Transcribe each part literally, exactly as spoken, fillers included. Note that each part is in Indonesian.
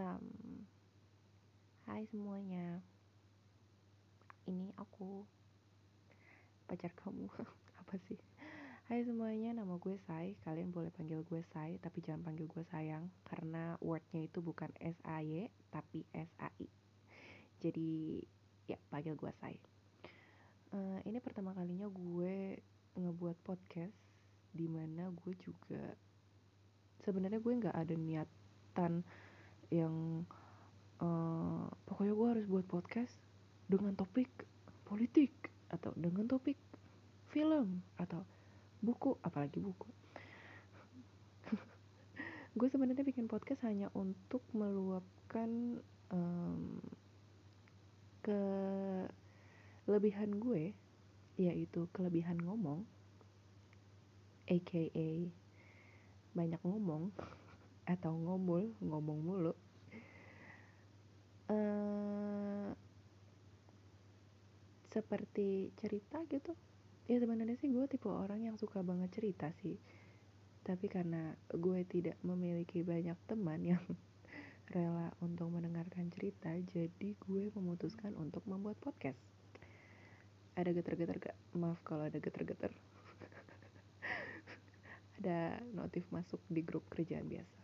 um, Hai semuanya, ini aku pacar kamu. Apa sih? Hai semuanya, nama gue Sai. Kalian boleh panggil gue Sai, tapi jangan panggil gue sayang, karena wordnya itu bukan S A Y, tapi S A I. Jadi ya, panggil gue Sai. Uh, ini pertama kalinya gue ngebuat podcast, dimana gue juga sebenarnya gue nggak ada niatan yang uh, pokoknya gue harus buat podcast dengan topik politik atau dengan topik film atau buku, apalagi buku. Gue sebenarnya bikin podcast hanya untuk meluapkan um, ke kelebihan gue, yaitu kelebihan ngomong, aka banyak ngomong atau ngomul, ngomong mulu. Uh, seperti cerita gitu. Ya sebenarnya sih gue tipe orang yang suka banget cerita sih. Tapi karena gue tidak memiliki banyak teman yang rela untuk mendengarkan cerita, jadi gue memutuskan untuk membuat podcast. Ada geter-geter gak? Maaf kalau ada geter-geter. Ada notif masuk di grup kerjaan biasa.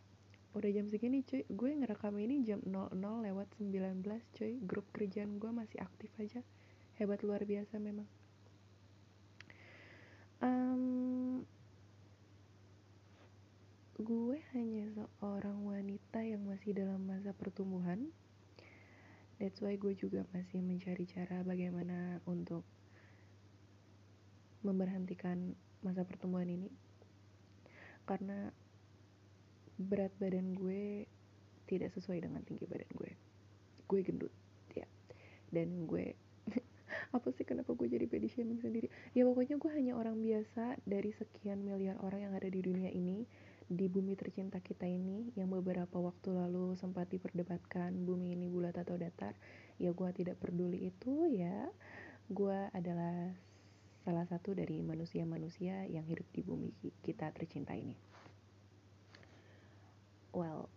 Udah jam segini cuy, gue ngerekam ini jam nol nol lewat sembilan belas cuy. Grup kerjaan gue masih aktif aja. Hebat luar biasa memang. um, Gue hanya seorang wanita yang masih dalam masa pertumbuhan. That's why gue juga masih mencari cara bagaimana untuk memberhentikan masa pertumbuhan ini, karena berat badan gue tidak sesuai dengan tinggi badan gue. Gue gendut ya, dan gue apa sih, kenapa gue jadi body shaming sendiri ya? Pokoknya gue hanya orang biasa dari sekian miliar orang yang ada di dunia ini, di bumi tercinta kita ini, yang beberapa waktu lalu sempat diperdebatkan bumi ini bulat atau datar. Ya gue tidak peduli itu ya, gue adalah salah satu dari manusia-manusia yang hidup di bumi kita tercinta ini. Well,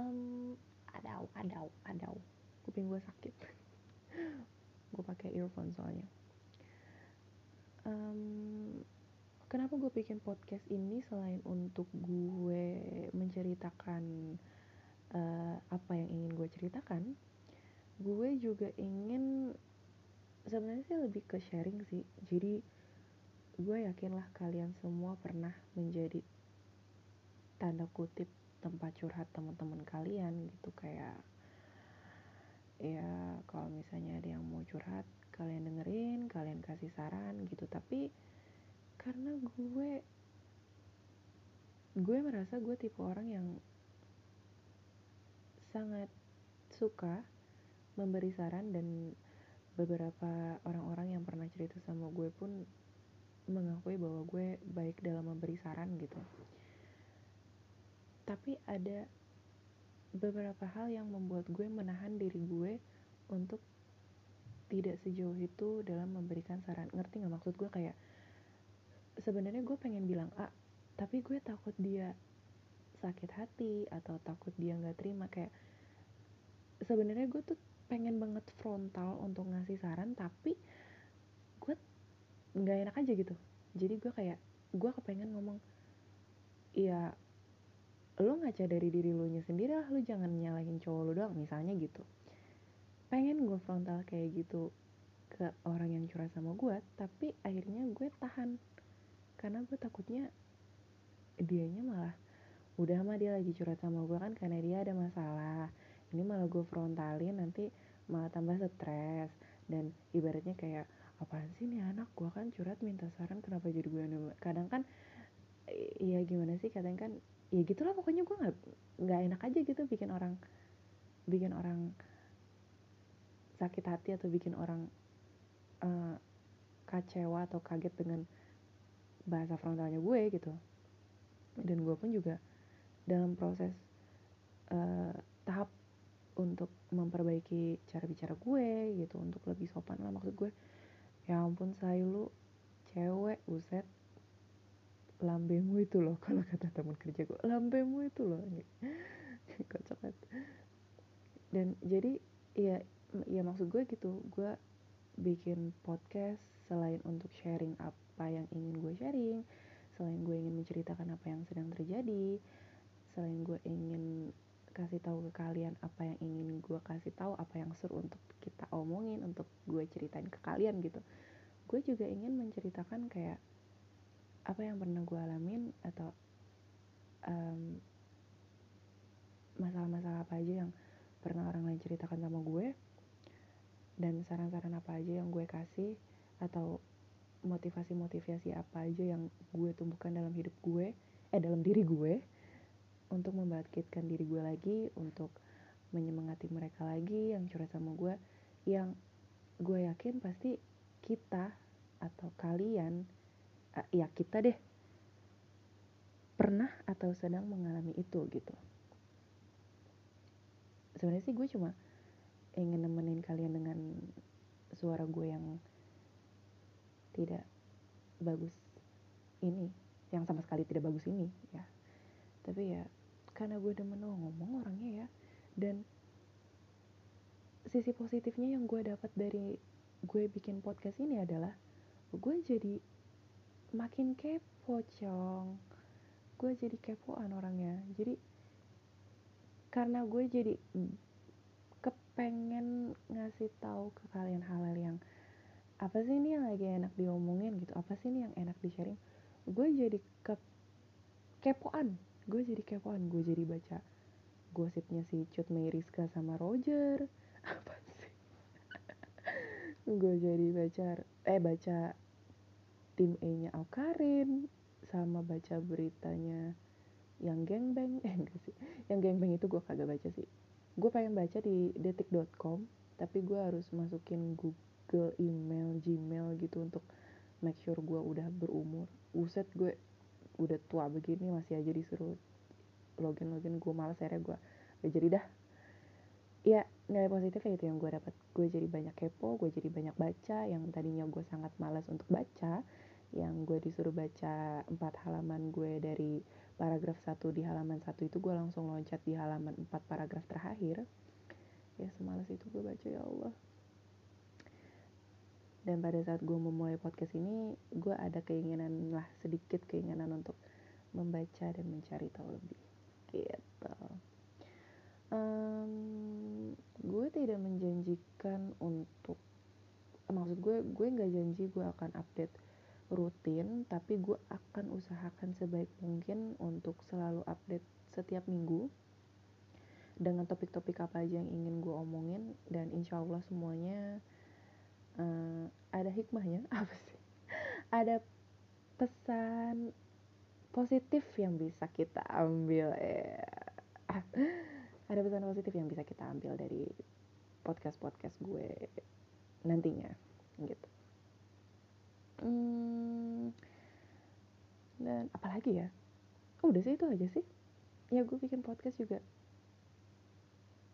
um, adau, adau, adau. Kuping gue sakit. Gue pakai earphone soalnya. Um, kenapa gue bikin podcast ini selain untuk gue menceritakan uh, apa yang ingin gue ceritakan, gue juga ingin, sebenarnya sih lebih ke sharing sih. Jadi gue yakinlah kalian semua pernah menjadi tanda kutip tempat curhat teman-teman kalian gitu. Kayak ya kalau misalnya ada yang mau curhat, kalian dengerin, kalian kasih saran gitu. Tapi karena gue gue merasa gue tipe orang yang sangat suka memberi saran, dan beberapa orang-orang yang pernah cerita sama gue pun mengakui bahwa gue baik dalam memberi saran gitu. Tapi ada beberapa hal yang membuat gue menahan diri gue untuk tidak sejauh itu dalam memberikan saran. Ngerti gak maksud gue? Kayak sebenarnya gue pengen bilang A, tapi gue takut dia sakit hati atau takut dia gak terima. Kayak sebenarnya gue tuh pengen banget frontal untuk ngasih saran, tapi gue nggak enak aja gitu. Jadi gue kayak gue kepengen ngomong, ya lo ngaca dari diri lo nya sendiri lah, lo jangan nyalahin cowok lo doang misalnya gitu. Pengen gue frontal kayak gitu ke orang yang curhat sama gue, tapi akhirnya gue tahan karena gue takutnya dianya malah udah mah dia lagi curhat sama gue kan karena dia ada masalah. Ini malah gue frontalin, nanti malah tambah stres. Dan ibaratnya kayak, apaan sih nih anak, gue kan curhat minta saran, kenapa jadi gue yang... Kadang kan, ya gimana sih, kadang kan, ya gitulah pokoknya gue gak, gak enak aja gitu. Bikin orang Bikin orang sakit hati, atau bikin orang uh, kecewa atau kaget dengan bahasa frontalnya gue gitu. Dan gue pun juga dalam proses uh, tahap untuk memperbaiki cara bicara gue gitu, untuk lebih sopan lah. Maksud gue, ya ampun Say, lu cewek, buset, lambemu itu loh, kalau kata teman kerja gue, lambemu itu loh. Kocok banget. Dan jadi ya ya maksud gue gitu, gue bikin podcast selain untuk sharing apa yang ingin gue sharing, selain gue ingin menceritakan apa yang sedang terjadi, selain gue ingin kasih tahu ke kalian apa yang ingin gue kasih tahu, apa yang seru untuk kita omongin, untuk gue ceritain ke kalian gitu. Gue juga ingin menceritakan kayak apa yang pernah gue alamin atau um, masalah-masalah apa aja yang pernah orang lain ceritakan sama gue, dan saran-saran apa aja yang gue kasih atau motivasi-motivasi apa aja yang gue tumbuhkan dalam hidup gue, eh dalam diri gue, untuk membangkitkan diri gue lagi, untuk menyemangati mereka lagi yang curhat sama gue, yang gue yakin pasti kita atau kalian, ya kita deh, pernah atau sedang mengalami itu gitu. Sebenarnya sih gue cuma ingin nemenin kalian dengan suara gue yang tidak bagus ini, yang sama sekali tidak bagus ini ya. Tapi ya karena gue demen ngomong orangnya ya, dan sisi positifnya yang gue dapat dari gue bikin podcast ini adalah gue jadi makin kepo, cong. Gue jadi kepoan orangnya. Jadi karena gue jadi kepengen ngasih tahu ke kalian hal-hal yang apa sih ini yang lagi enak diomongin gitu, apa sih ini yang enak di sharing. Gue jadi ke- kepoan gue jadi kepoan gue jadi baca gosipnya si Cut Meyriska sama Roger apa sih. Gue jadi baca eh baca tim E nya Awkarin, sama baca beritanya yang gengbang, eh enggak sih, yang gengbang itu gue kagak baca sih. Gue pengen baca di detik dot com, tapi gue harus masukin Google, email, Gmail gitu untuk make sure gue udah berumur. Uset, gue udah tua begini masih aja disuruh login-login, gue males, akhirnya gue ya jadi dah. Ya nilai positifnya itu yang gue dapat. Gue jadi banyak kepo, gue jadi banyak baca, yang tadinya gue sangat malas untuk baca, yang gue disuruh baca empat halaman, gue dari paragraf satu di halaman satu itu gue langsung loncat di halaman empat paragraf terakhir. Ya semalas itu gue baca, ya Allah. Dan pada saat gue memulai podcast ini, gue ada keinginan lah, sedikit keinginan untuk membaca dan mencari tahu lebih gitu. Um, gue tidak menjanjikan untuk, maksud gue gue nggak janji gue akan update rutin, tapi gue akan usahakan sebaik mungkin untuk selalu update setiap minggu dengan topik-topik apa aja yang ingin gue omongin, dan insya Allah semuanya uh, ada hikmahnya, apa sih, ada pesan positif yang bisa kita ambil eh. ada pesan positif yang bisa kita ambil dari podcast-podcast gue nantinya gitu. Hmm, dan apalagi ya, oh, udah sih itu aja sih. Ya gue bikin podcast juga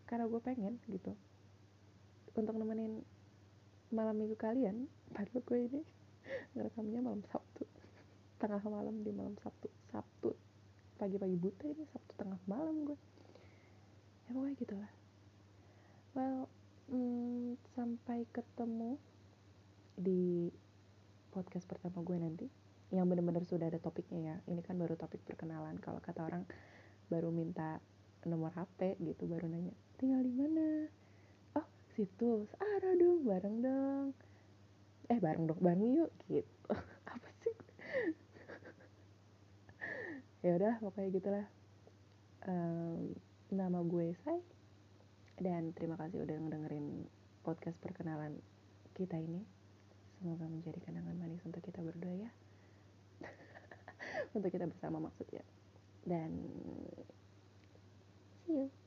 karena gue pengen gitu, untuk nemenin malam minggu kalian. Padahal gue ini ngerekamnya malam Sabtu, tengah malam di malam Sabtu. Sabtu pagi-pagi buta ini, Sabtu tengah malam gue. Ya pokoknya gitu lah. Well, hmm, sampai ketemu di podcast pertama gue nanti, yang benar-benar sudah ada topiknya ya. Ini kan baru topik perkenalan. Kalau kata orang baru minta nomor H P gitu, baru nanya tinggal di mana. Oh situ, searah dong, bareng dong. Eh bareng dong, bareng yuk gitu. Apa sih? Ya udah, pokoknya gitulah. Um, nama gue Sai, dan terima kasih udah ngedengerin podcast perkenalan kita ini. Semoga menjadi kenangan manis untuk kita berdua ya. Untuk kita bersama maksudnya. Dan see you.